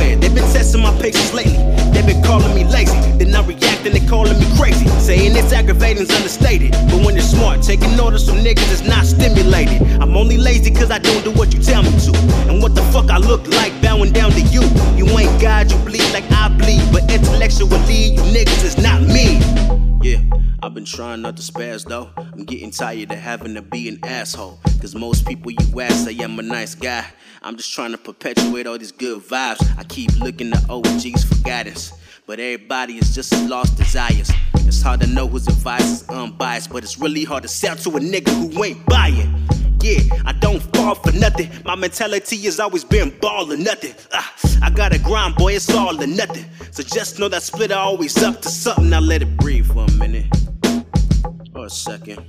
everywhere. They've been testing my patience lately. They've been calling me lazy. Then I react and they're calling me crazy. Saying it's aggravating's understated. But when you're smart, taking orders from niggas is not stimulated. I'm only lazy cause I don't do what you tell me to. And what the fuck I look like bowing down to you. You ain't God, you bleed like I bleed. But intellectually, you niggas is not me. Yeah, I've been trying not to spaz though. I'm getting tired of having to be an asshole. Cause most people you ask say I'm a nice guy. I'm just trying to perpetuate all these good vibes. I keep looking to OGs for guidance, but everybody is just as lost as I is. It's hard to know whose advice is unbiased, but it's really hard to sell to a nigga who ain't buying. Yeah, I don't fall for nothing. My mentality has always been ball or nothing. I gotta grind, boy, it's all or nothing. So just know that splitter always up to something. Now let it breathe for a minute. Or a second.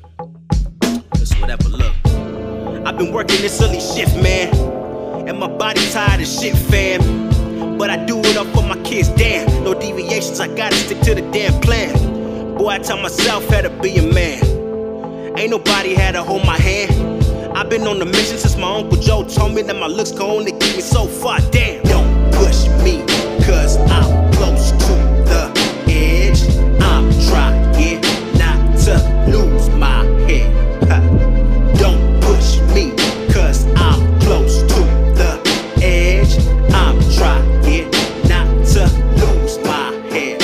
It's whatever, look. I've been working this silly shit, man. And my body tired of shit, fam. But I do it up for my kids, damn. No deviations, I gotta stick to the damn plan. Boy, I tell myself how to be a man. Ain't nobody had to hold my hand. I've been on a mission since my Uncle Joe told me that my looks can only get me so far, damn. Don't push me, cause I'm close to the edge. I'm trying not to lose my head. Don't push me, cause I'm close to the edge. I'm trying not to lose my head.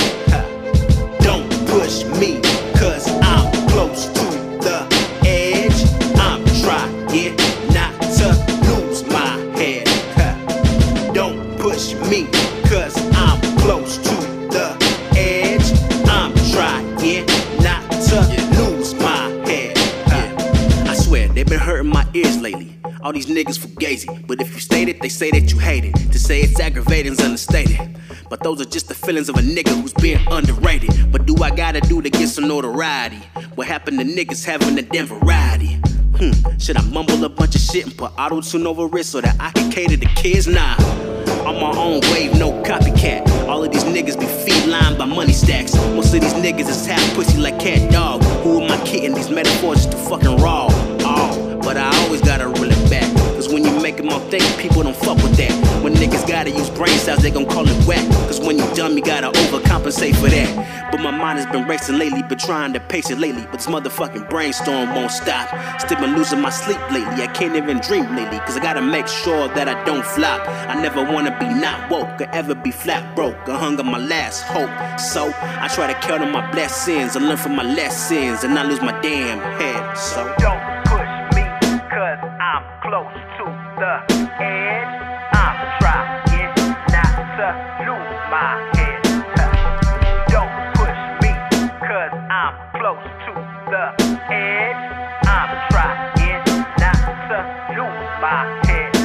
Don't push me, cause I'm close to the edge. I'm trying not to lose my head. Don't push me, cause I'm close to the edge. I'm trying not to lose my head. I swear, they've been hurting my ears lately. All these niggas fugazi. But if you state it, they say that you hate it. To say it's aggravating's understated. But those are just the feelings of a nigga who's being underrated. But do I gotta do to get some notoriety? What happened to niggas having a damn variety? Should I mumble a bunch of shit and put auto-tune over it so that I can cater to kids? Nah, on my own wave, no copycat. All of these niggas be feline by money stacks. Most of these niggas is half pussy like cat dog. Who am I kidding? These metaphors just too fucking raw. Oh, but I always gotta reel it back. Cause when you make them all think, people don't fuck with that. When niggas gotta use brain cells, they gon' call it whack. Cause when you dumb, you gotta overcompensate for that. But my mind has been racing lately, been trying to pace it lately. But this motherfucking brainstorm won't stop. Still been losing my sleep lately, I can't even dream lately. Cause I gotta make sure that I don't flop. I never wanna be not woke, or ever be flat broke. I hung on my last hope. So, I try to count on my blessings, and learn from my lessons, and not lose my damn head. So, don't push me, cause I'm close to the edge. I'm trying not to lose my head. Don't push me, cause I'm close to the edge. I'm trying not to lose my head.